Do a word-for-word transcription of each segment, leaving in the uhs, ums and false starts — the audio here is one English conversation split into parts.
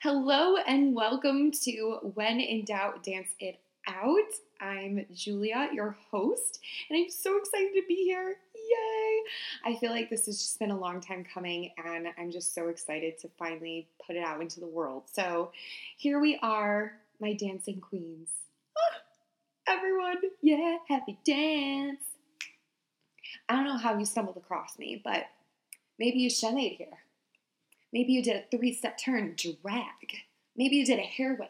Hello and welcome to When In Doubt, Dance It Out. I'm Julia, your host, and I'm so excited to be here. Yay! I feel like this has just been a long time coming, and I'm just so excited to finally put it out into the world. So here we are, my dancing queens. Ah, everyone, yeah, happy dance. I don't know how you stumbled across me, but maybe you shemayed here. Maybe you did a three-step turn drag. Maybe you did a hair whip,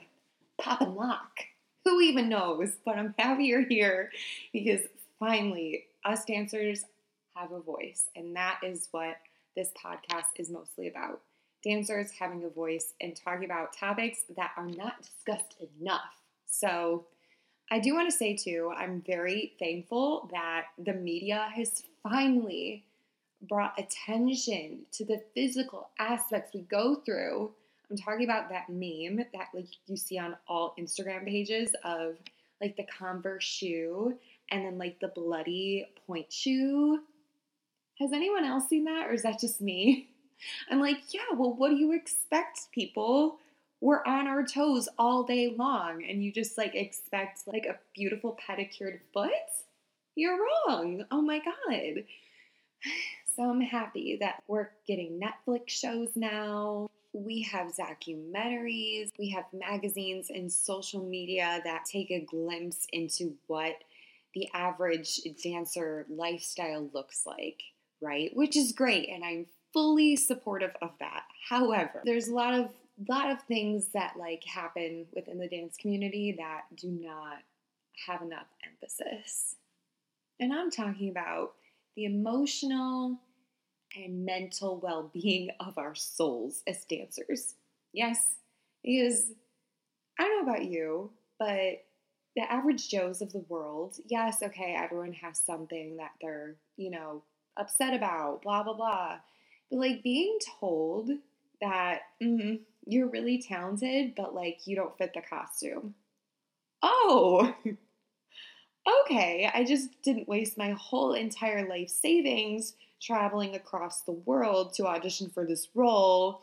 pop and lock. Who even knows? But I'm happy you're here because finally, us dancers have a voice. And that is what this podcast is mostly about. Dancers having a voice and talking about topics that are not discussed enough. So I do want to say, too, I'm very thankful that the media has finally brought attention to the physical aspects we go through. I'm talking about that meme that like you see on all Instagram pages of like the Converse shoe and then like the bloody point shoe. Has anyone else seen that, or is that just me? I'm like, yeah, well, what do you expect, people? We're on our toes all day long, and you just like expect like a beautiful pedicured foot? You're wrong. Oh my God. So I'm happy that we're getting Netflix shows now. We have documentaries. We have magazines and social media that take a glimpse into what the average dancer lifestyle looks like, right? Which is great, and I'm fully supportive of that. However, there's a lot of lot of things that like happen within the dance community that do not have enough emphasis. And I'm talking about the emotional and mental well-being of our souls as dancers. Yes, because I don't know about you, but the average Joes of the world, yes, okay, everyone has something that they're, you know, upset about, blah, blah, blah. But, like, being told that mm, you're really talented, but, like, you don't fit the costume. Oh, okay, I just didn't waste my whole entire life savings traveling across the world to audition for this role.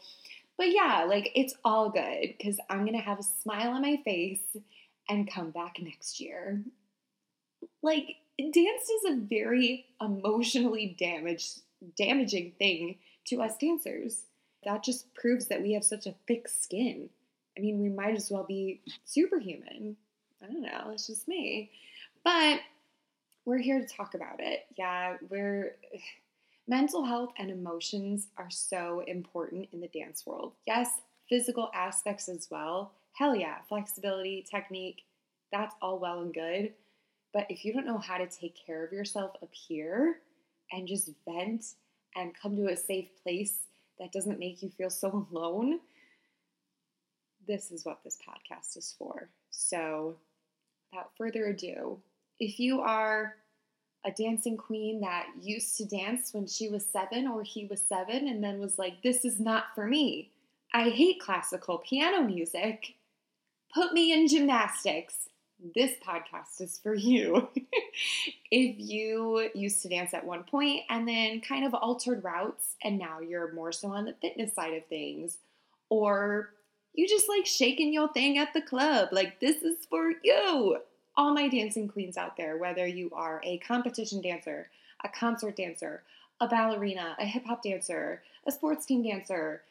But yeah, like it's all good because I'm going to have a smile on my face and come back next year. Like dance is a very emotionally damaged, damaging thing to us dancers. That just proves that we have such a thick skin. I mean, we might as well be superhuman. I don't know, it's just me. But we're here to talk about it. Yeah, we're mental health and emotions are so important in the dance world. Yes, physical aspects as well. Hell yeah, flexibility, technique, that's all well and good. But if you don't know how to take care of yourself up here and just vent and come to a safe place that doesn't make you feel so alone, this is what this podcast is for. So without further ado, if you are a dancing queen that used to dance when she was seven or he was seven and then was like, this is not for me. I hate classical piano music. Put me in gymnastics. This podcast is for you. If you used to dance at one point and then kind of altered routes and now you're more so on the fitness side of things, or you just like shaking your thing at the club. Like, this is for you. All my dancing queens out there, whether you are a competition dancer, a concert dancer, a ballerina, a hip hop dancer, a sports team dancer,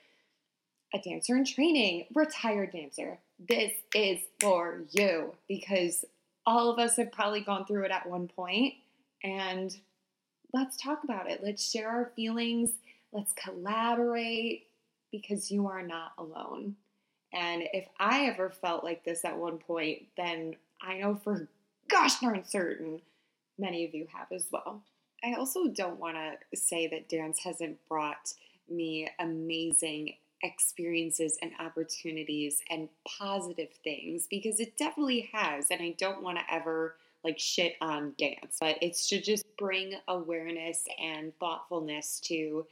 a dancer in training, retired dancer, this is for you because all of us have probably gone through it at one point, and let's talk about it. Let's share our feelings. Let's collaborate because you are not alone. And if I ever felt like this at one point, then I know for gosh darn certain many of you have as well. I also don't want to say that dance hasn't brought me amazing experiences and opportunities and positive things, because it definitely has. And I don't want to ever like shit on dance, but it should just bring awareness and thoughtfulness to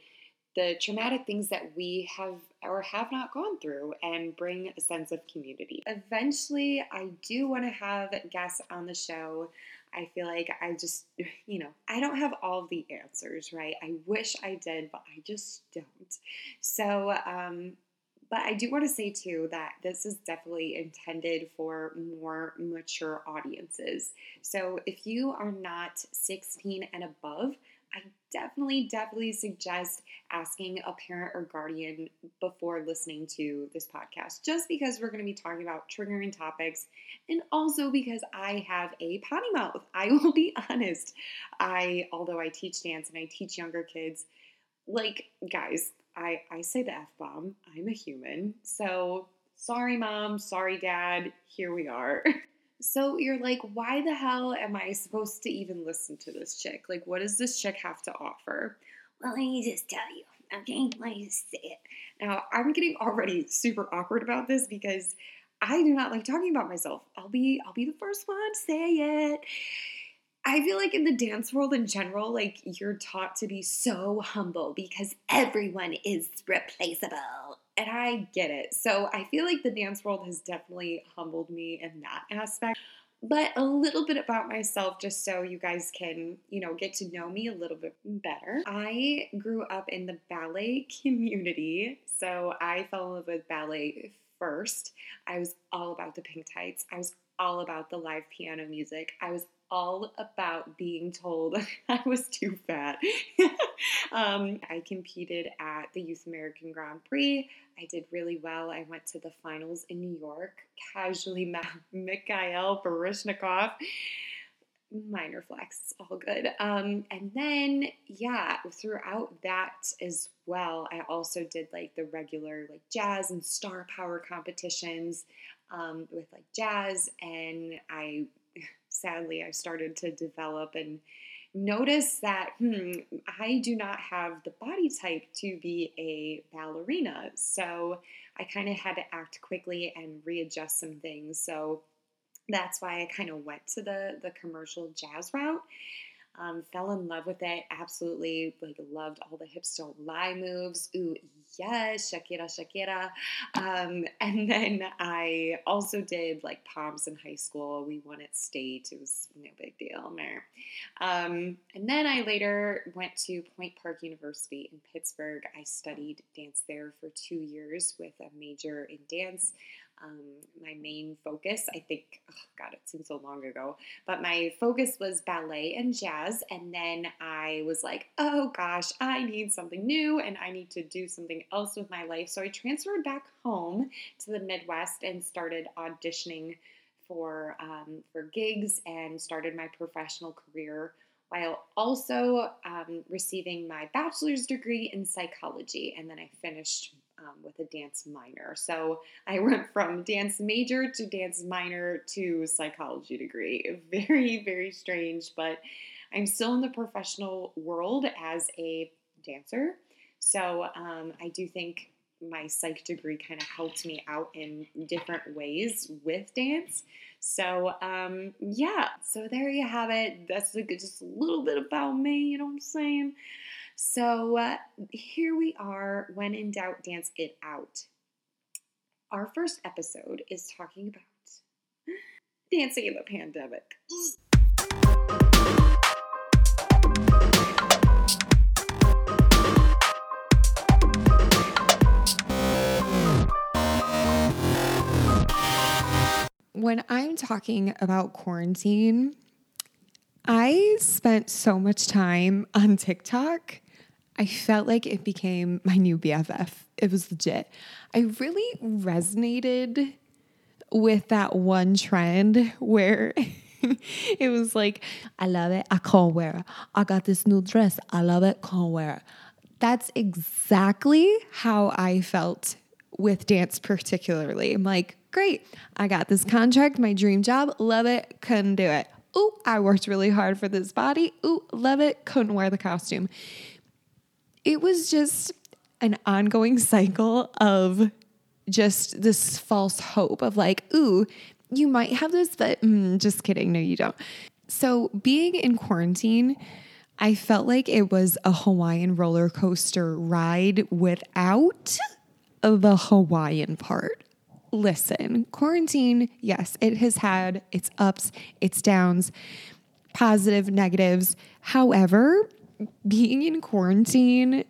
the traumatic things that we have or have not gone through and bring a sense of community. Eventually, I do want to have guests on the show. I feel like I just, you know, I don't have all the answers, right? I wish I did, but I just don't. So, um, But I do want to say, too, that this is definitely intended for more mature audiences. So if you are not sixteen and above, I definitely, definitely suggest asking a parent or guardian before listening to this podcast, just because we're going to be talking about triggering topics, and also because I have a potty mouth. I will be honest. I, although I teach dance and I teach younger kids, like, guys, I, I say the F-bomb. I'm a human. So sorry, mom. Sorry, dad. Here we are. So you're like, why the hell am I supposed to even listen to this chick? Like, what does this chick have to offer? Well, let me just tell you. Okay, let me just say it. Now, I'm getting already super awkward about this because I do not like talking about myself. I'll be, I'll be the first one to say it. I feel like in the dance world in general, like, you're taught to be so humble because everyone is replaceable. And I get it. So I feel like the dance world has definitely humbled me in that aspect. But a little bit about myself, just so you guys can, you know, get to know me a little bit better. I grew up in the ballet community. So I fell in love with ballet first. I was all about the pink tights. I was all about the live piano music. I was all about being told I was too fat. um, I competed at the Youth American Grand Prix. I did really well. I went to the finals in New York, casually met Mikhail Barishnikov. Minor flex, it's all good. Um, and then, yeah, throughout that as well, I also did like the regular like jazz and star power competitions um, with like jazz, and I sadly, I started to develop and notice that, hmm, I do not have the body type to be a ballerina. So I kind of had to act quickly and readjust some things. So that's why I kind of went to the, the commercial jazz route. Um, fell in love with it. Absolutely, like, loved all the hips don't lie moves. Ooh, yes, Shakira, Shakira. Um, and then I also did like P O M S in high school. We won at state. It was no big deal. Um, and then I later went to Point Park University in Pittsburgh. I studied dance there for two years with a major in dance. Um, my main focus, I think, oh God, it seems so long ago, but my focus was ballet and jazz. And then I was like, oh gosh, I need something new and I need to do something else with my life. So I transferred back home to the Midwest and started auditioning for, um, for gigs and started my professional career while also, um, receiving my bachelor's degree in psychology. And then I finished Um, with a dance minor. So I went from dance major to dance minor to psychology degree. Very, very strange, but I'm still in the professional world as a dancer. So um, I do think my psych degree kind of helped me out in different ways with dance. So um, yeah, so there you have it. That's like just a little bit about me, you know what I'm saying? So uh, here we are, When In Doubt, Dance It Out. Our first episode is talking about dancing in the pandemic. When I'm talking about quarantine, I spent so much time on TikTok. I felt like it became my new B F F. It was legit. I really resonated with that one trend where it was like, I love it, I can't wear it. I got this new dress, I love it, can't wear it. That's exactly how I felt with dance particularly. I'm like, great, I got this contract, my dream job, love it, couldn't do it. Ooh, I worked really hard for this body. Ooh, love it, couldn't wear the costume. It was just an ongoing cycle of just this false hope of like, ooh, you might have this, but mm, just kidding. No, you don't. So being in quarantine, I felt like it was a Hawaiian roller coaster ride without the Hawaiian part. Listen, quarantine, yes, it has had its ups, its downs, positive, negatives. However, being in quarantine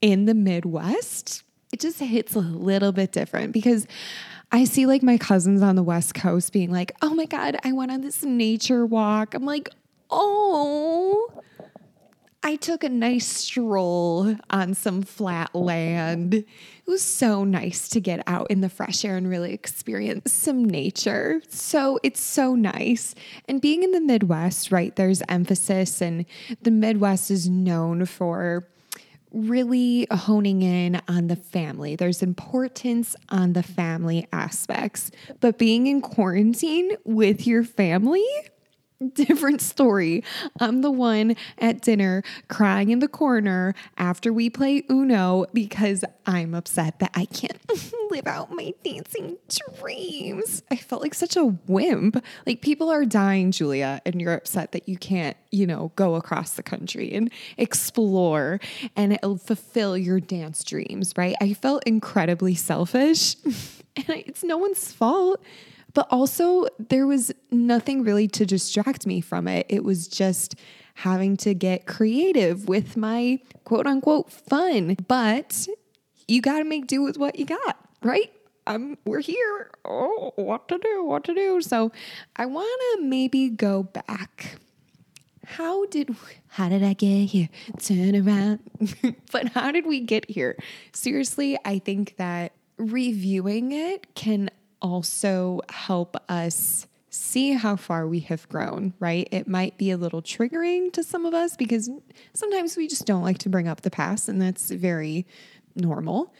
in the Midwest it just hits a little bit different, because I see like my cousins on the West Coast being like, oh my God, I went on this nature walk. I'm like, oh, I took a nice stroll on some flat land. It was so nice to get out in the fresh air and really experience some nature. So it's so nice. And being in the Midwest, right, there's emphasis, and the Midwest is known for really honing in on the family. There's importance on the family aspects. But being in quarantine with your family, different story. I'm the one at dinner crying in the corner after we play Uno because I'm upset that I can't live out my dancing dreams. I felt like such a wimp. Like, people are dying, Julia, and you're upset that you can't, you know, go across the country and explore and fulfill your dance dreams, right? I felt incredibly selfish, and it's no one's fault. But also, there was nothing really to distract me from it. It was just having to get creative with my quote unquote fun. But you got to make do with what you got, right? I'm, we're here. Oh, what to do, what to do. So I want to maybe go back. How did, how did I get here? Turn around. But how did we get here? Seriously, I think that reviewing it can also help us see how far we have grown, right? It might be a little triggering to some of us because sometimes we just don't like to bring up the past, and that's very normal.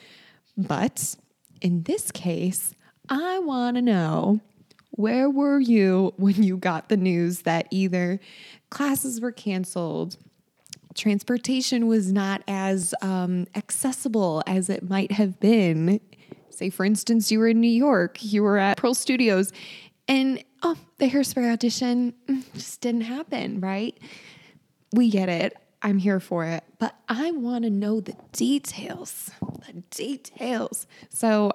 But in this case, I want to know, where were you when you got the news that either classes were canceled, transportation was not as um, accessible as it might have been? Say, for instance, you were in New York, you were at Pearl Studios, and oh, the Hairspray audition just didn't happen, right? We get it. I'm here for it. But I want to know the details, the details. So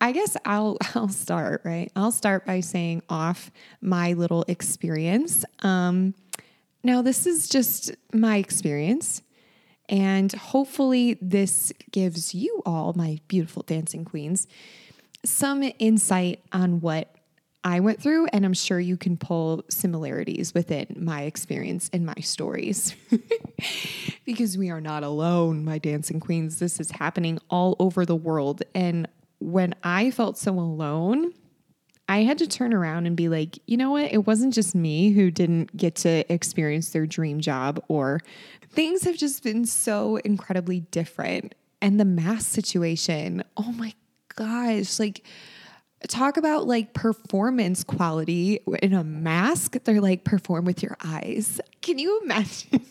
I guess I'll I'll start, right? I'll start by saying off my little experience. Um, now, this is just my experience, and hopefully this gives you all, my beautiful dancing queens, some insight on what I went through. And I'm sure you can pull similarities within my experience and my stories because we are not alone, my dancing queens. This is happening all over the world. And when I felt so alone, I had to turn around and be like, you know what? It wasn't just me who didn't get to experience their dream job, or things have just been so incredibly different. And the mask situation, oh my gosh, like, talk about like performance quality in a mask. They're like, perform with your eyes. Can you imagine?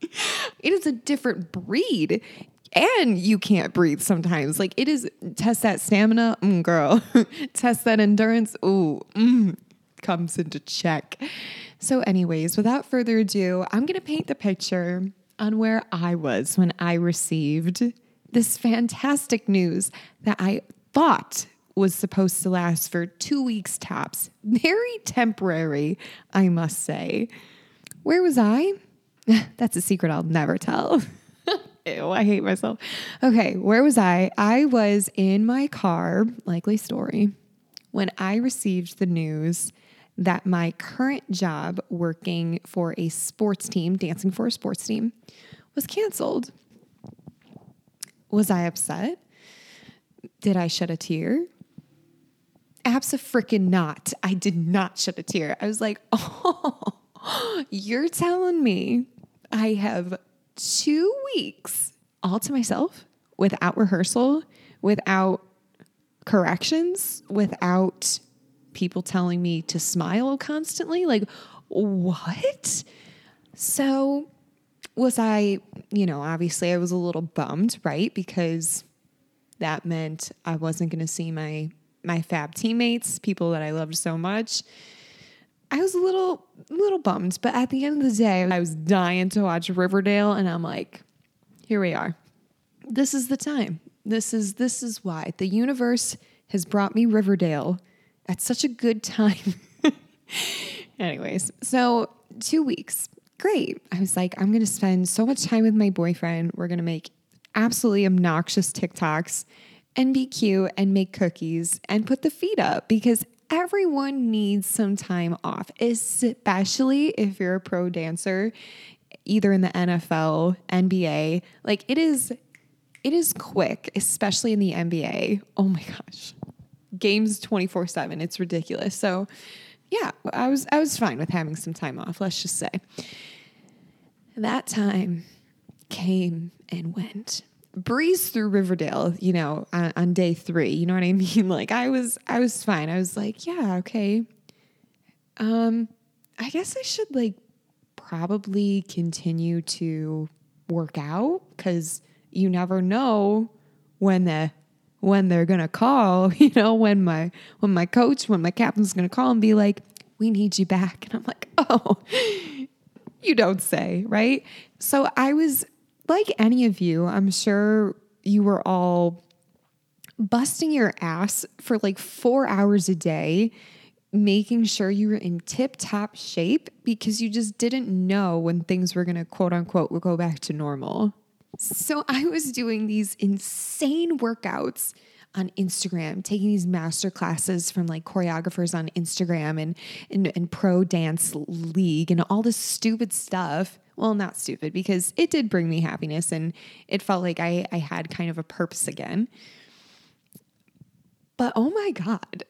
It is a different breed. And you can't breathe sometimes. Like, it is, test that stamina, mm, girl. Test that endurance, ooh, mm, comes into check. So anyways, without further ado, I'm going to paint the picture on where I was when I received this fantastic news that I thought was supposed to last for two weeks tops. Very temporary, I must say. Where was I? That's a secret I'll never tell. Ew, I hate myself. Okay, where was I? I was in my car, likely story, when I received the news that my current job working for a sports team, dancing for a sports team, was canceled. Was I upset? Did I shed a tear? Abso-freaking not. I did not shed a tear. I was like, oh, you're telling me I have two weeks all to myself without rehearsal, without corrections, without people telling me to smile constantly. Like, what? So was I, you know, obviously I was a little bummed, right? Because that meant I wasn't going to see my, my fab teammates, people that I loved so much. I was a little, little bummed, but at the end of the day, I was dying to watch Riverdale, and I'm like, here we are. This is the time. This is, this is why the universe has brought me Riverdale at such a good time. Anyways, so two weeks, great. I was like, I'm going to spend so much time with my boyfriend. We're going to make absolutely obnoxious TikToks and be cute and make cookies and put the feet up, because everyone needs some time off, especially if you're a pro dancer, either in the N F L, N B A. Like it is, it is quick, especially in the N B A. Oh my gosh. Games twenty-four seven. It's ridiculous. So yeah, I was, I was fine with having some time off. Let's just say that time came and went. Breeze through Riverdale, you know, on, on day three, you know what I mean? Like I was, I was fine. I was like, yeah, okay. Um, I guess I should like probably continue to work out, because you never know when the, when they're going to call, you know, when my, when my coach, when my captain's going to call and be like, we need you back. And I'm like, oh, you don't say, right? So I was, like any of you, I'm sure you were all busting your ass for like four hours a day, making sure you were in tip-top shape, because you just didn't know when things were going to, quote unquote, go back to normal. So I was doing these insane workouts on Instagram, taking these master classes from like choreographers on Instagram and, and, and Pro Dance League and all this stupid stuff. Well, not stupid, because it did bring me happiness and it felt like I, I had kind of a purpose again. But oh my God,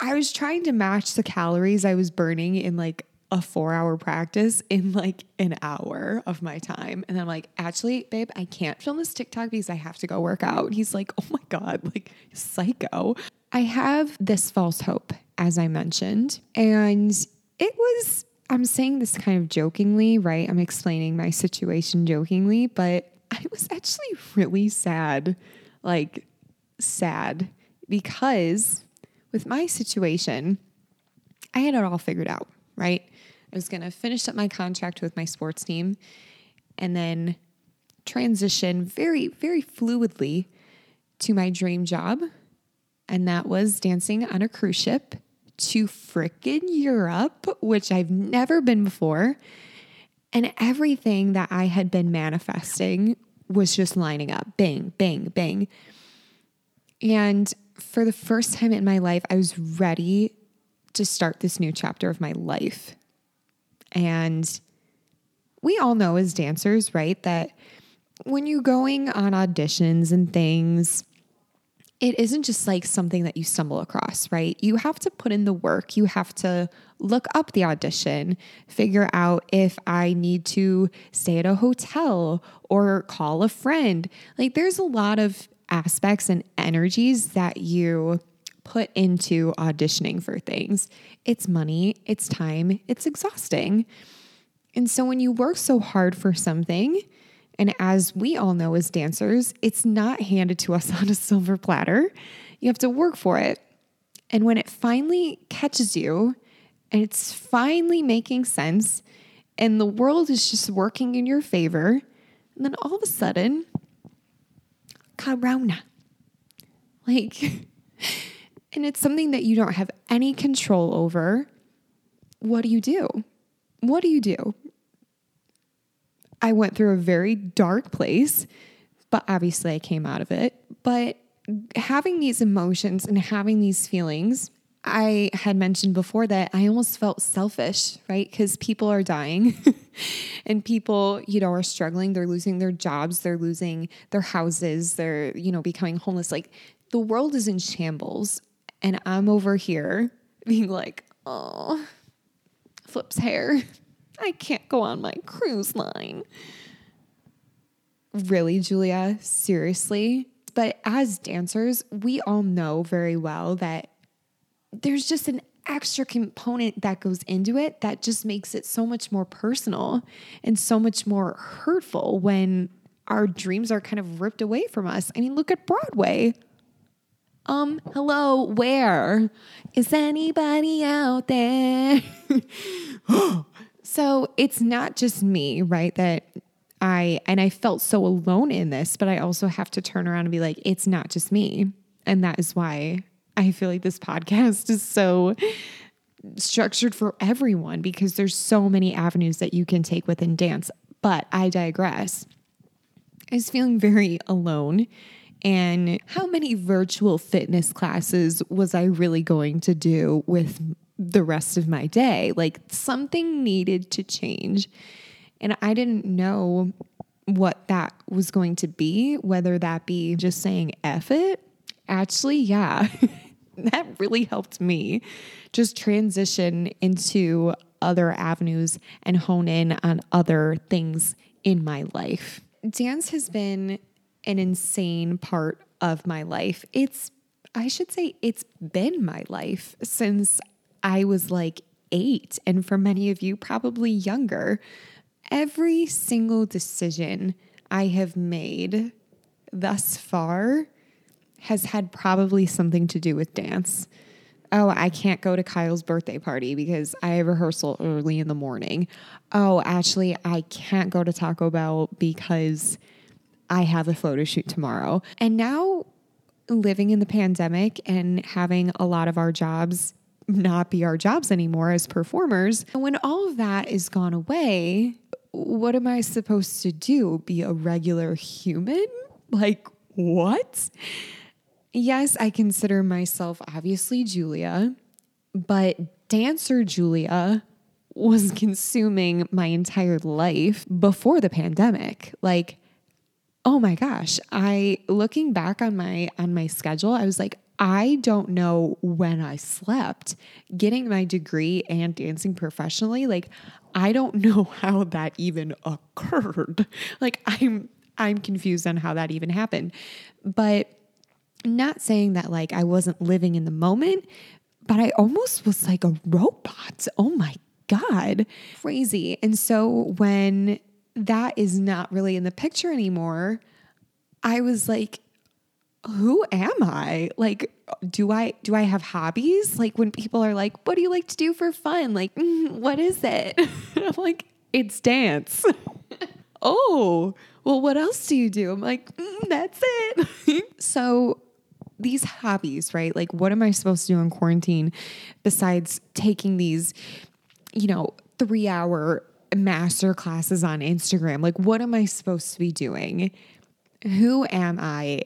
I was trying to match the calories I was burning in like a four hour practice in like an hour of my time. And I'm like, actually, babe, I can't film this TikTok because I have to go work out. And he's like, oh my God, like psycho. I have this false hope, as I mentioned, and it was... I'm saying this kind of jokingly, right? I'm explaining my situation jokingly, but I was actually really sad, like sad, because with my situation, I had it all figured out, right? I was going to finish up my contract with my sports team and then transition very, very fluidly to my dream job. And that was dancing on a cruise ship to frickin' Europe, which I've never been before. And everything that I had been manifesting was just lining up. Bang, bang, bang. And for the first time in my life, I was ready to start this new chapter of my life. And we all know as dancers, right, that when you're going on auditions and things, it isn't just like something that you stumble across, right? You have to put in the work. You have to look up the audition, figure out if I need to stay at a hotel or call a friend. Like there's a lot of aspects and energies that you put into auditioning for things. It's money, it's time, it's exhausting. And so when you work so hard for something, and as we all know as dancers, it's not handed to us on a silver platter. You have to work for it. And when it finally catches you and it's finally making sense and the world is just working in your favor, and then all of a sudden, corona. Like, and it's something that you don't have any control over. What do you do? What do you do? I went through a very dark place, but obviously I came out of it. But having these emotions and having these feelings, I had mentioned before that I almost felt selfish, right? Because people are dying and people, you know, are struggling. They're losing their jobs. They're losing their houses. They're, you know, becoming homeless. Like the world is in shambles and I'm over here being like, oh, flips hair. I can't go on my cruise line. Really, Julia? Seriously? But as dancers, we all know very well that there's just an extra component that goes into it that just makes it so much more personal and so much more hurtful when our dreams are kind of ripped away from us. I mean, look at Broadway. Um, hello, where is anybody out there? So it's not just me, right? That I, and I felt so alone in this, but I also have to turn around and be like, it's not just me. And that is why I feel like this podcast is so structured for everyone, because there's so many avenues that you can take within dance, but I digress. I was feeling very alone. And how many virtual fitness classes was I really going to do with the rest of my day? Like, something needed to change. And I didn't know what that was going to be, whether that be just saying F it. Actually, yeah, that really helped me just transition into other avenues and hone in on other things in my life. Dance has been an insane part of my life. It's, I should say it's been my life since I was like eight, and for many of you, probably younger. Every single decision I have made thus far has had probably something to do with dance. Oh, I can't go to Kyle's birthday party because I have rehearsal early in the morning. Oh, actually, I can't go to Taco Bell because I have a photo shoot tomorrow. And now, living in the pandemic and having a lot of our jobs not be our jobs anymore as performers, when all of that is gone away, what am I supposed to do? Be a regular human? Like, what? Yes, I consider myself obviously Julia, but dancer Julia was consuming my entire life before the pandemic. Like, oh my gosh, I looking back on my on my schedule, I was like, I don't know when I slept. Getting my degree and dancing professionally, like, I don't know how that even occurred. Like, I'm I'm confused on how that even happened. But not saying that like I wasn't living in the moment, but I almost was like a robot. Oh my God. Crazy. And so when that is not really in the picture anymore, I was like, who am I? Like, do I, do I have hobbies? Like, when people are like, what do you like to do for fun? Like, mm, what is it? And I'm like, it's dance. Oh, well, what else do you do? I'm like, mm, that's it. So these hobbies, right? Like, what am I supposed to do in quarantine besides taking these, you know, three hour master classes on Instagram? Like, what am I supposed to be doing? Who am I?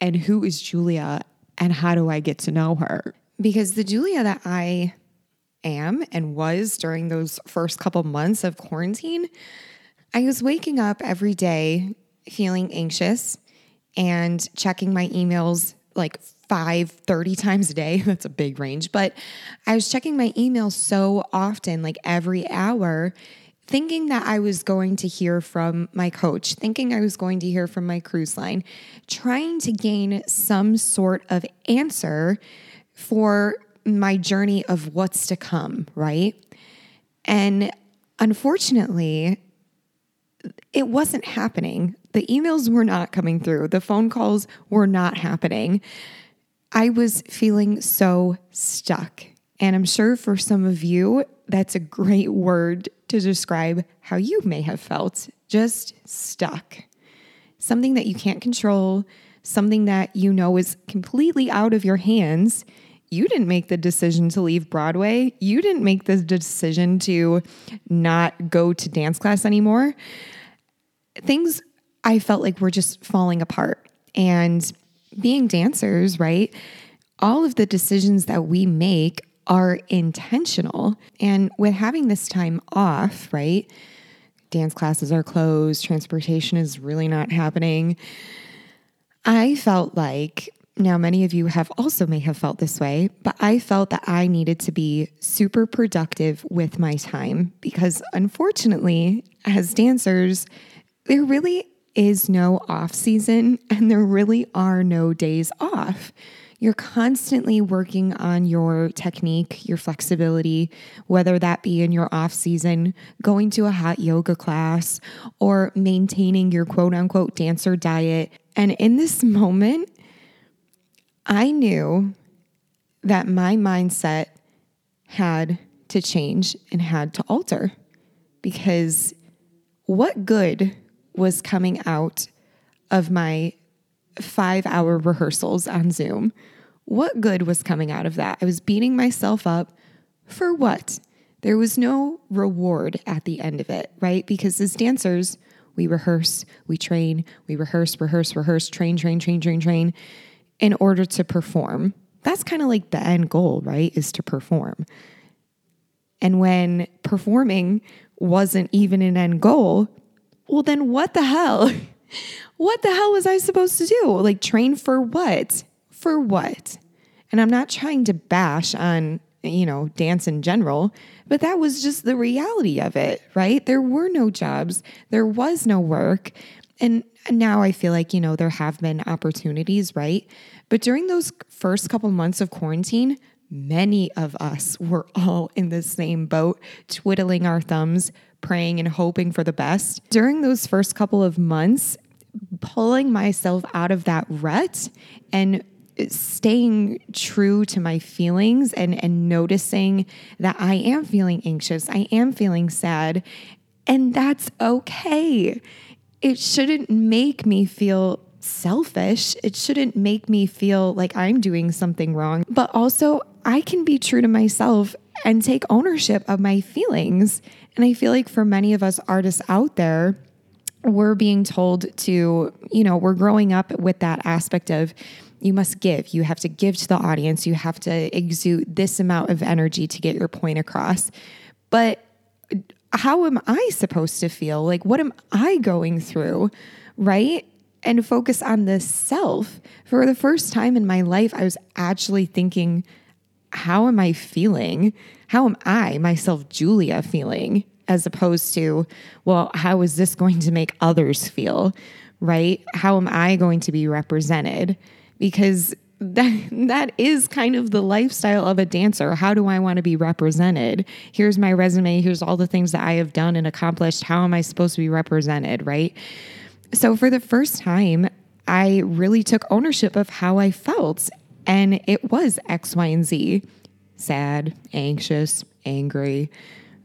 And who is Julia? And how do I get to know her? Because the Julia that I am and was during those first couple months of quarantine, I was waking up every day feeling anxious and checking my emails like five, thirty times a day. That's a big range. But I was checking my emails so often, like every hour, thinking that I was going to hear from my coach, thinking I was going to hear from my cruise line, trying to gain some sort of answer for my journey of what's to come, right? And unfortunately, it wasn't happening. The emails were not coming through. The phone calls were not happening. I was feeling so stuck. And I'm sure for some of you, that's a great word to describe how you may have felt, just stuck. Something that you can't control, something that you know is completely out of your hands. You didn't make the decision to leave Broadway. You didn't make the decision to not go to dance class anymore. Things I felt like were just falling apart. And being dancers, right? All of the decisions that we make are intentional. And with having this time off, right? Dance classes are closed. Transportation is really not happening. I felt like, now many of you have also may have felt this way, but I felt that I needed to be super productive with my time because unfortunately, as dancers, there really is no off season and there really are no days off. You're constantly working on your technique, your flexibility, whether that be in your off season, going to a hot yoga class, or maintaining your quote unquote dancer diet. And in this moment, I knew that my mindset had to change and had to alter because what good was coming out of my five-hour rehearsals on Zoom? What good was coming out of that? I was beating myself up for what? There was no reward at the end of it, right? Because as dancers, we rehearse, we train, we rehearse, rehearse, rehearse, train, train, train, train, train in order to perform. That's kind of like the end goal, right? Is to perform. And when performing wasn't even an end goal, well, then what the hell? What the hell was I supposed to do? Like, train for what? For what? And I'm not trying to bash on, you know, dance in general, but that was just the reality of it, right? There were no jobs. There was no work. And now I feel like, you know, there have been opportunities, right? But during those first couple months of quarantine, many of us were all in the same boat, twiddling our thumbs, praying and hoping for the best. During those first couple of months, pulling myself out of that rut and staying true to my feelings and, and noticing that I am feeling anxious, I am feeling sad, and that's okay. It shouldn't make me feel selfish. It shouldn't make me feel like I'm doing something wrong. But also, I can be true to myself and take ownership of my feelings. And I feel like for many of us artists out there, we're being told to, you know, we're growing up with that aspect of, you must give, you have to give to the audience, you have to exude this amount of energy to get your point across. But how am I supposed to feel? Like, what am I going through, right? And focus on the self. For the first time in my life, I was actually thinking, how am I feeling? How am I, myself, Julia, feeling? As opposed to, well, how is this going to make others feel, right? How am I going to be represented? Because that, that is kind of the lifestyle of a dancer. How do I want to be represented? Here's my resume. Here's all the things that I have done and accomplished. How am I supposed to be represented, right? So for the first time, I really took ownership of how I felt. And it was X, Y, and Z. Sad, anxious, angry.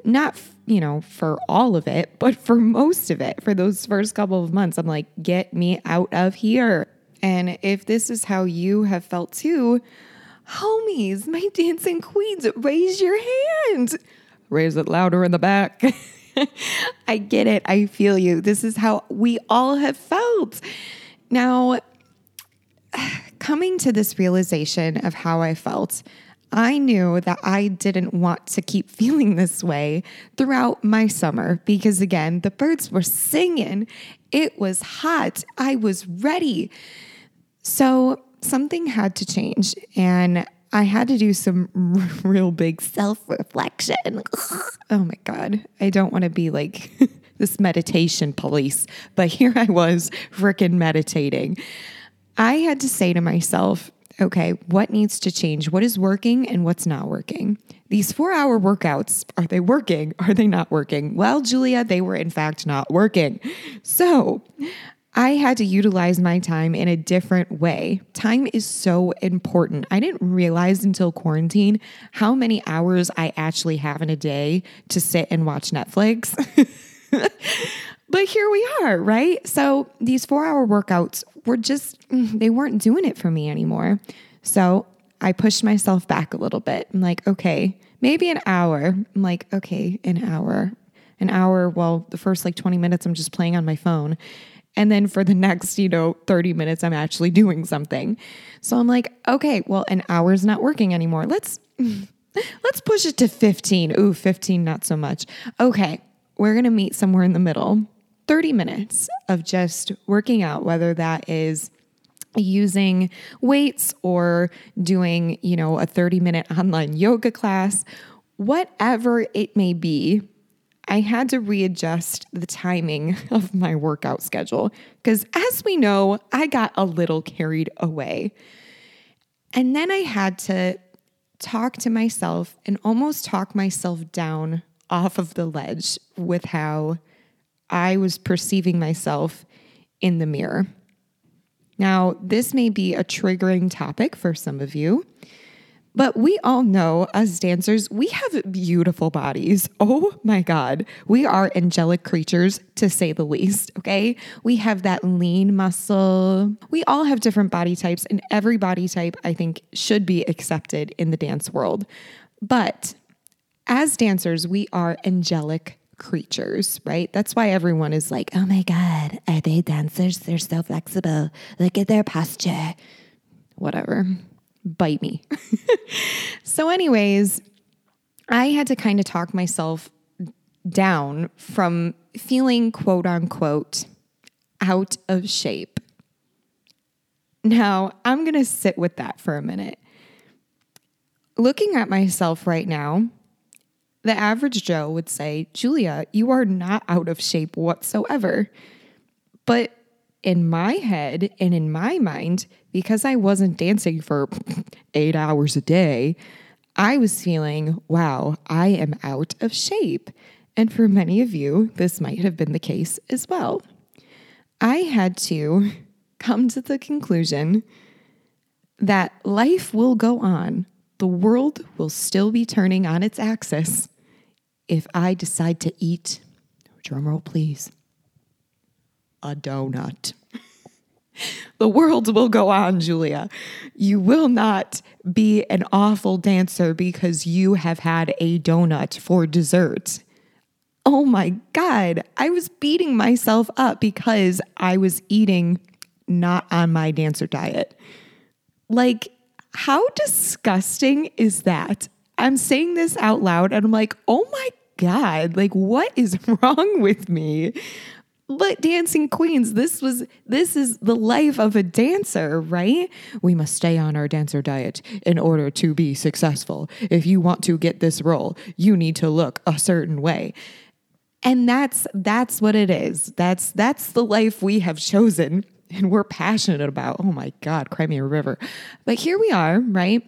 Not, you know, for all of it, but for most of it, for those first couple of months, I'm like, get me out of here. And if this is how you have felt too, homies, my dancing queens, raise your hand. Raise it louder in the back. I get it. I feel you. This is how we all have felt. Now, coming to this realization of how I felt, I knew that I didn't want to keep feeling this way throughout my summer because, again, the birds were singing. It was hot. I was ready. So something had to change, and I had to do some r- real big self-reflection. Oh my God. I don't want to be like this meditation police, but here I was freaking meditating. I had to say to myself, okay, what needs to change? What is working and what's not working? These four-hour workouts, are they working? Are they not working? Well, Julia, they were in fact not working. So I had to utilize my time in a different way. Time is so important. I didn't realize until quarantine how many hours I actually have in a day to sit and watch Netflix. But here we are, right? So these four-hour workouts were just, they weren't doing it for me anymore. So I pushed myself back a little bit. I'm like, okay, maybe an hour. I'm like, okay, an hour. An hour, well, the first like twenty minutes, I'm just playing on my phone. And then for the next, you know, thirty minutes, I'm actually doing something. So I'm like, okay, well, an hour's not working anymore. Let's, let's push it to fifteen. Ooh, fifteen, not so much. Okay, we're going to meet somewhere in the middle. thirty minutes of just working out, whether that is using weights or doing, you know, a thirty minute online yoga class, whatever it may be. I had to readjust the timing of my workout schedule because, as we know, I got a little carried away. And then I had to talk to myself and almost talk myself down off of the ledge with how I was perceiving myself in the mirror. Now, this may be a triggering topic for some of you, but we all know as dancers, we have beautiful bodies. Oh my God. We are angelic creatures, to say the least, okay? We have that lean muscle. We all have different body types, and every body type, I think, should be accepted in the dance world. But as dancers, we are angelic creatures, right? That's why everyone is like, oh my God, are they dancers? They're so flexible. Look at their posture. Whatever. Bite me. So anyways, I had to kind of talk myself down from feeling quote unquote out of shape. Now, I'm going to sit with that for a minute. Looking at myself right now, the average Joe would say, Julia, you are not out of shape whatsoever. But in my head and in my mind, because I wasn't dancing for eight hours a day, I was feeling, wow, I am out of shape. And for many of you, this might have been the case as well. I had to come to the conclusion that life will go on. The world will still be turning on its axis if I decide to eat, drumroll please, a donut. The world will go on, Julia. You will not be an awful dancer because you have had a donut for dessert. Oh my God, I was beating myself up because I was eating not on my dancer diet. Like, how disgusting is that? I'm saying this out loud and I'm like, oh my God, like what is wrong with me? But Dancing Queens, this was, this is the life of a dancer, right? We must stay on our dancer diet in order to be successful. If you want to get this role, you need to look a certain way. And that's, that's what it is. That's, that's the life we have chosen and we're passionate about. Oh my God, cry me a river. But here we are, right?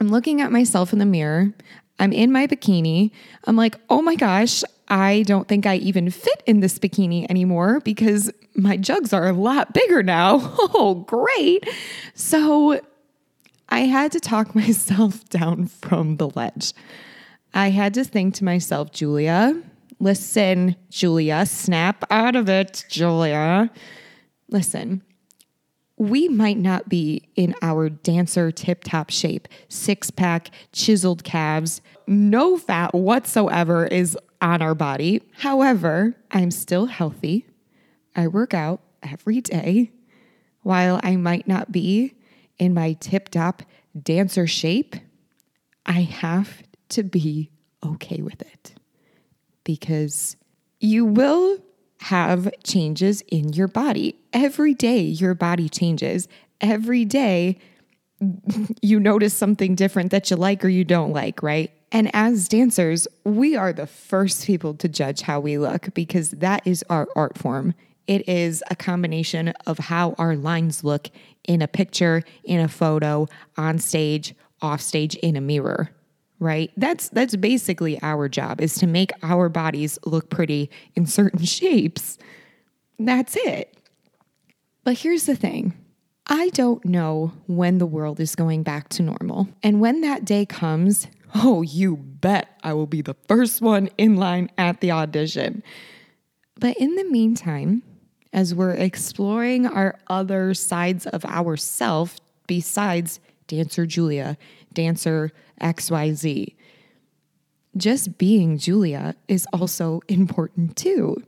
I'm looking at myself in the mirror. I'm in my bikini. I'm like, oh my gosh, I don't think I even fit in this bikini anymore because my jugs are a lot bigger now. Oh, great. So I had to talk myself down from the ledge. I had to think to myself, Julia, listen, Julia, snap out of it, Julia. Listen, we might not be in our dancer tip-top shape, six-pack, chiseled calves, no fat whatsoever is on our body. However, I'm still healthy. I work out every day. While I might not be in my tip-top dancer shape, I have to be okay with it because you will have changes in your body. Every day, your body changes. Every day, you notice something different that you like or you don't like, right? And as dancers, we are the first people to judge how we look because that is our art form. It is a combination of how our lines look in a picture, in a photo, on stage, off stage, in a mirror, right? That's that's basically our job, is to make our bodies look pretty in certain shapes. That's it. But here's the thing. I don't know when the world is going back to normal. And when that day comes, oh, you bet I will be the first one in line at the audition. But in the meantime, as we're exploring our other sides of ourself, besides dancer Julia, dancer X Y Z, just being Julia is also important too.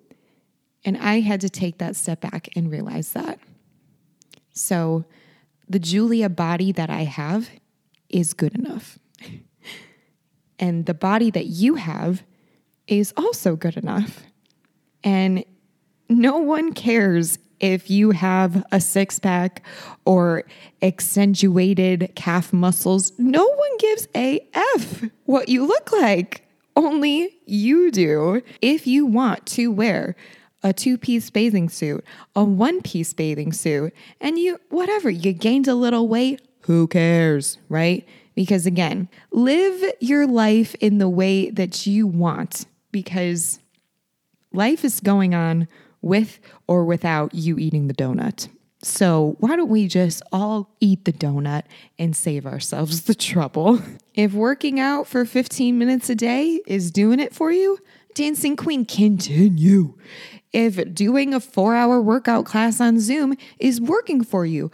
And I had to take that step back and realize that. So the Julia body that I have is good enough. And the body that you have is also good enough. And no one cares if you have a six-pack or accentuated calf muscles. No one gives a F what you look like. Only you do. If you want to wear a two-piece bathing suit, a one-piece bathing suit, and you, whatever, you gained a little weight, who cares, right? Because again, live your life in the way that you want because life is going on with or without you eating the donut. So why don't we just all eat the donut and save ourselves the trouble? If working out for fifteen minutes a day is doing it for you, Dancing Queen, continue. If doing a four-hour workout class on Zoom is working for you,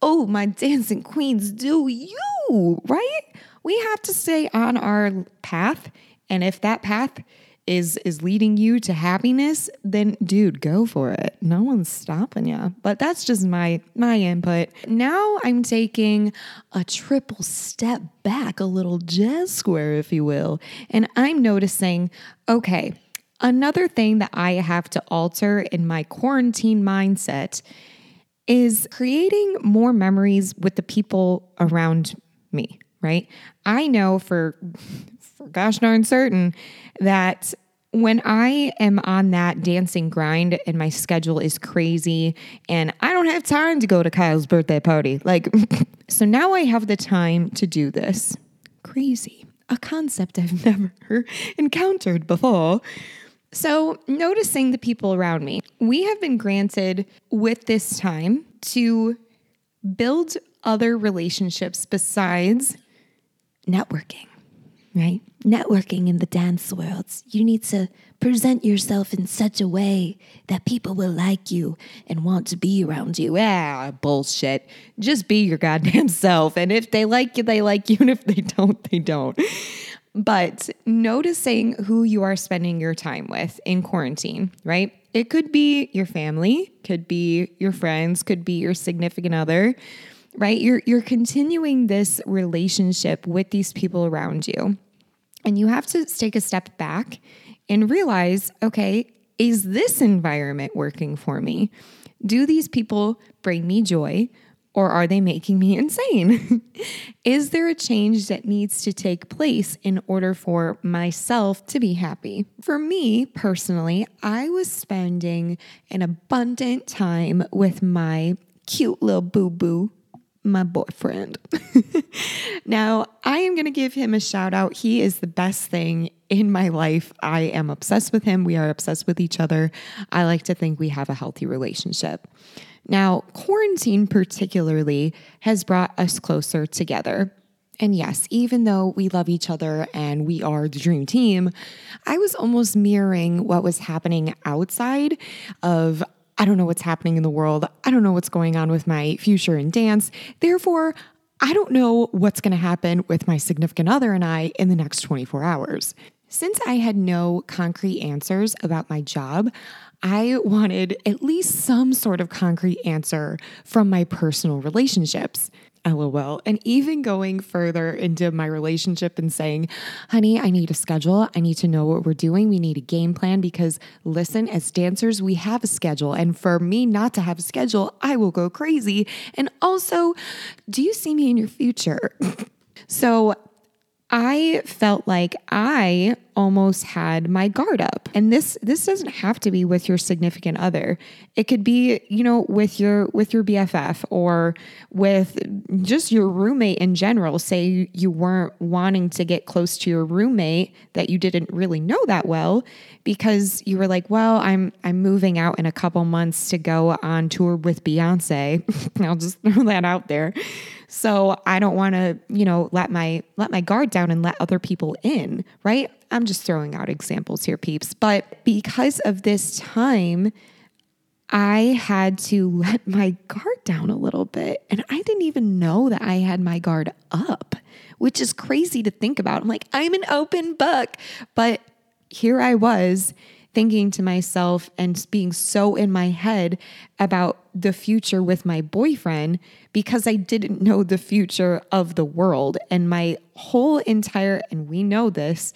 oh, my Dancing Queens, do you, right? We have to stay on our path. And if that path is is leading you to happiness, then dude, go for it. No one's stopping you. But that's just my my input. Now I'm taking a triple step back, a little jazz square, if you will, and I'm noticing, okay, another thing that I have to alter in my quarantine mindset is creating more memories with the people around me, right? I know for, for gosh darn certain that when I am on that dancing grind and my schedule is crazy and I don't have time to go to Kyle's birthday party, like, so now I have the time to do this. Crazy, a concept I've never encountered before. So noticing the people around me, we have been granted with this time to build other relationships besides networking, right? Networking in the dance worlds. You need to present yourself in such a way that people will like you and want to be around you. Ah, bullshit. Just be your goddamn self. And if they like you, they like you. And if they don't, they don't. But noticing who you are spending your time with in quarantine, right? It could be your family, could be your friends, could be your significant other, right? You're you're continuing this relationship with these people around you. And you have to take a step back and realize, okay, is this environment working for me? Do these people bring me joy? Or are they making me insane? Is there a change that needs to take place in order for myself to be happy? For me personally, I was spending an abundant time with my cute little boo-boo, my boyfriend. Now, I am going to give him a shout out. He is the best thing in my life. I am obsessed with him. We are obsessed with each other. I like to think we have a healthy relationship. Now, quarantine particularly has brought us closer together. And yes, even though we love each other and we are the dream team, I was almost mirroring what was happening outside of, I don't know what's happening in the world. I don't know what's going on with my future in dance. Therefore, I don't know what's going to happen with my significant other and I in the next twenty-four hours. Since I had no concrete answers about my job, I wanted at least some sort of concrete answer from my personal relationships, LOL. And even going further into my relationship and saying, honey, I need a schedule. I need to know what we're doing. We need a game plan because listen, as dancers, we have a schedule. And for me not to have a schedule, I will go crazy. And also, do you see me in your future? So I felt like I almost had my guard up. And this this doesn't have to be with your significant other. It could be, you know, with your with your B F F or with just your roommate in general. Say you weren't wanting to get close to your roommate that you didn't really know that well because you were like, "Well, I'm I'm moving out in a couple months to go on tour with Beyonce." I'll just throw that out there. So I don't want to, you know, let my let my guard down and let other people in, right? I'm just throwing out examples here, peeps. But because of this time, I had to let my guard down a little bit. And I didn't even know that I had my guard up, which is crazy to think about. I'm like, I'm an open book. But here I was thinking to myself and being so in my head about the future with my boyfriend because I didn't know the future of the world. And my whole entire, and we know this,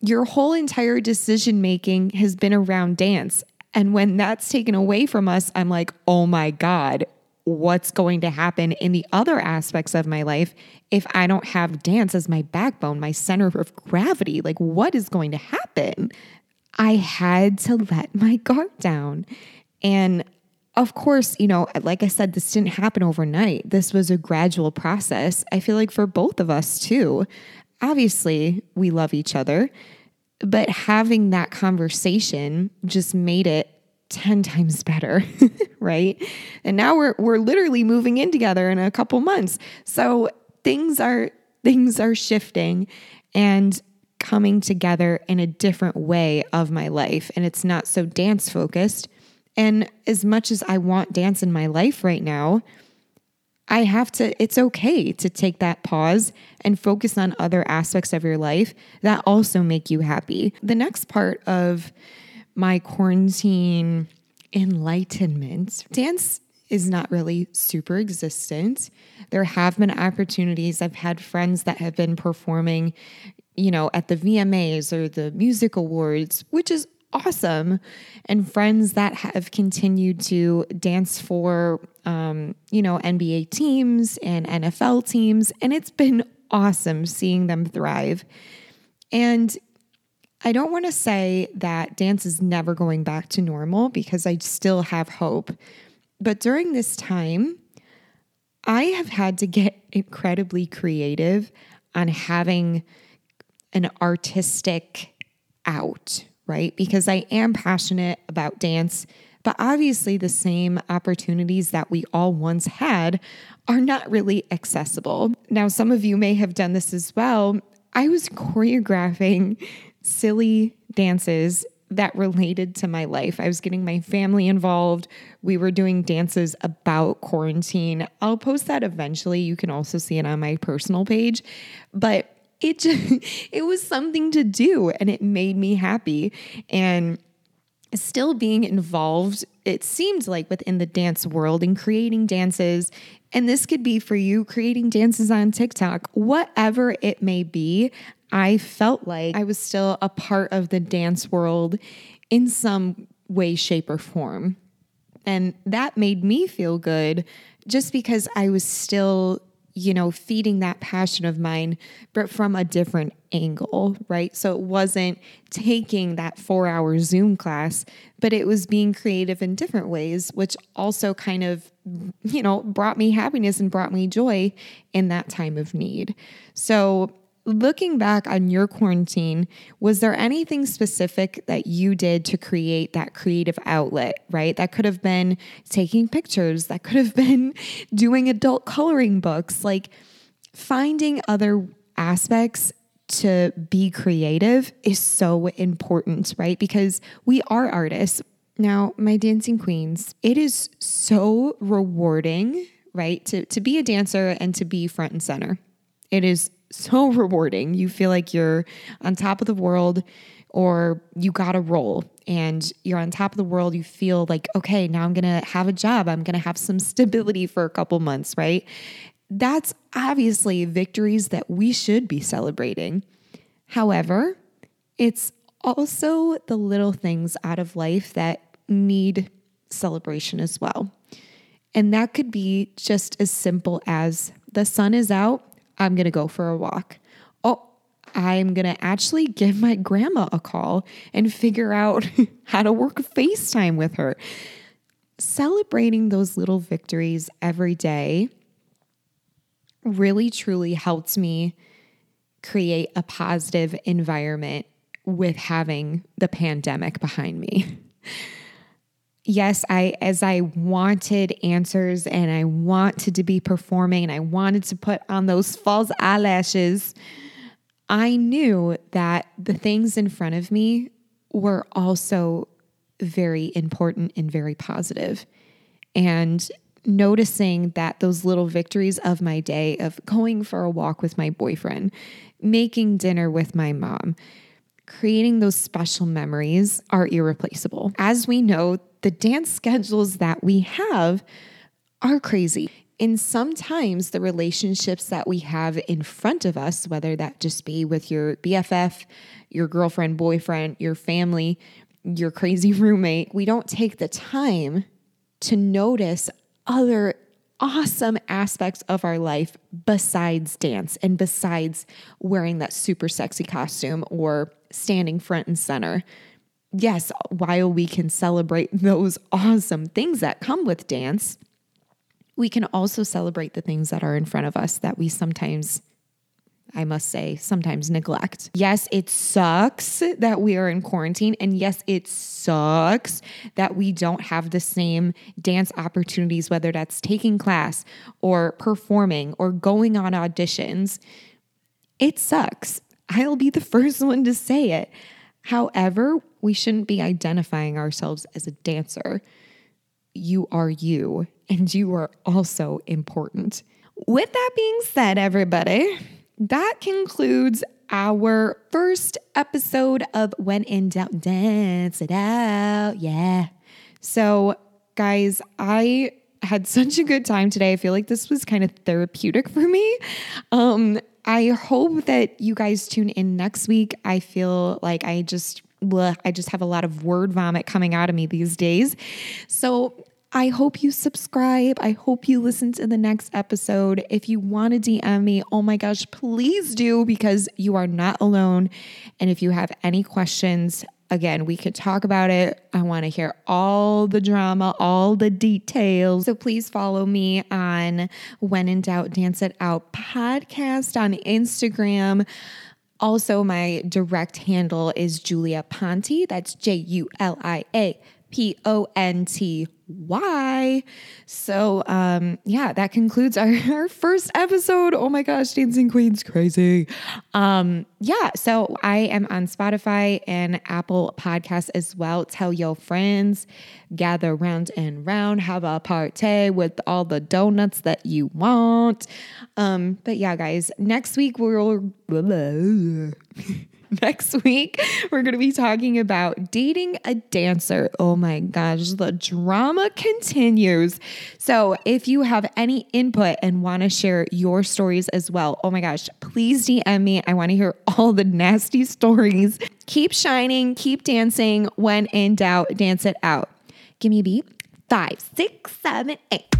your whole entire decision-making has been around dance. And when that's taken away from us, I'm like, oh my God, what's going to happen in the other aspects of my life if I don't have dance as my backbone, my center of gravity? Like, what is going to happen? I had to let my guard down. And of course, you know, like I said, this didn't happen overnight. This was a gradual process. I feel like for both of us too. Obviously, we love each other, but having that conversation just made it ten times better, right? And now we're we're literally moving in together in a couple months. So things are things are shifting and coming together in a different way of my life. And it's not so dance focused. And as much as I want dance in my life right now, I have to, it's okay to take that pause and focus on other aspects of your life that also make you happy. The next part of my quarantine enlightenment, dance is not really super existent. There have been opportunities. I've had friends that have been performing, you know, at the V M As or the music awards, which is awesome. And friends that have continued to dance for, um, you know, N B A teams and N F L teams. And it's been awesome seeing them thrive. And I don't want to say that dance is never going back to normal because I still have hope. But during this time, I have had to get incredibly creative on having an artistic out, right? Because I am passionate about dance, but obviously the same opportunities that we all once had are not really accessible. Now, some of you may have done this as well. I was choreographing silly dances that related to my life. I was getting my family involved. We were doing dances about quarantine. I'll post that eventually. You can also see it on my personal page, but it just, it was something to do and it made me happy. And still being involved, it seemed like within the dance world and creating dances, and this could be for you creating dances on TikTok, whatever it may be, I felt like I was still a part of the dance world in some way, shape, or form. And that made me feel good just because I was still, you know, feeding that passion of mine, but from a different angle, right? So it wasn't taking that four-hour Zoom class, but it was being creative in different ways, which also kind of, you know, brought me happiness and brought me joy in that time of need. So looking back on your quarantine, was there anything specific that you did to create that creative outlet, right? That could have been taking pictures, that could have been doing adult coloring books, like finding other aspects to be creative is so important, right? Because we are artists. Now, my dancing queens, it is so rewarding, right? To, to be a dancer and to be front and center. It is so rewarding. You feel like you're on top of the world, or you got a role and you're on top of the world. You feel like, okay, now I'm going to have a job. I'm going to have some stability for a couple months, right? That's obviously victories that we should be celebrating. However, it's also the little things out of life that need celebration as well. And that could be just as simple as the sun is out, I'm going to go for a walk. Oh, I'm going to actually give my grandma a call and figure out how to work FaceTime with her. Celebrating those little victories every day really, truly helps me create a positive environment with having the pandemic behind me. Yes, I as I wanted answers and I wanted to be performing and I wanted to put on those false eyelashes, I knew that the things in front of me were also very important and very positive. And noticing that those little victories of my day, of going for a walk with my boyfriend, making dinner with my mom, creating those special memories are irreplaceable. As we know, the dance schedules that we have are crazy. And sometimes the relationships that we have in front of us, whether that just be with your B F F, your girlfriend, boyfriend, your family, your crazy roommate, we don't take the time to notice other awesome aspects of our life besides dance and besides wearing that super sexy costume or standing front and center. Yes, while we can celebrate those awesome things that come with dance, we can also celebrate the things that are in front of us that we sometimes, I must say, sometimes neglect. Yes, it sucks that we are in quarantine. And yes, it sucks that we don't have the same dance opportunities, whether that's taking class or performing or going on auditions. It sucks. I'll be the first one to say it. However, we shouldn't be identifying ourselves as a dancer. you are you, and you are also important. With that being said, everybody, that concludes our first episode of When In Doubt, Dance It Out. Yeah. So, guys, I had such a good time today. I feel like this was kind of therapeutic for me. Um, I hope that you guys tune in next week. I feel like I just, bleh, I just have a lot of word vomit coming out of me these days. So I hope you subscribe. I hope you listen to the next episode. If you want to D M me, oh my gosh, please do, because you are not alone. And if you have any questions, again, we could talk about it. I want to hear all the drama, all the details. So please follow me on When In Doubt, Dance It Out podcast on Instagram. Also, my direct handle is Julia Ponte. That's J U L I A P O N T Y. So um, yeah, that concludes our, our first episode. Oh my gosh, Dancing Queen's crazy. Um, yeah, so I am on Spotify and Apple Podcasts as well. Tell your friends, gather round and round, have a party with all the donuts that you want. Um, but yeah, guys, next week we'll... Next week, we're going to be talking about dating a dancer. Oh my gosh, the drama continues. So if you have any input and want to share your stories as well, oh my gosh, please D M me. I want to hear all the nasty stories. Keep shining, keep dancing. When in doubt, dance it out. Give me a beat. Five, six, seven, eight.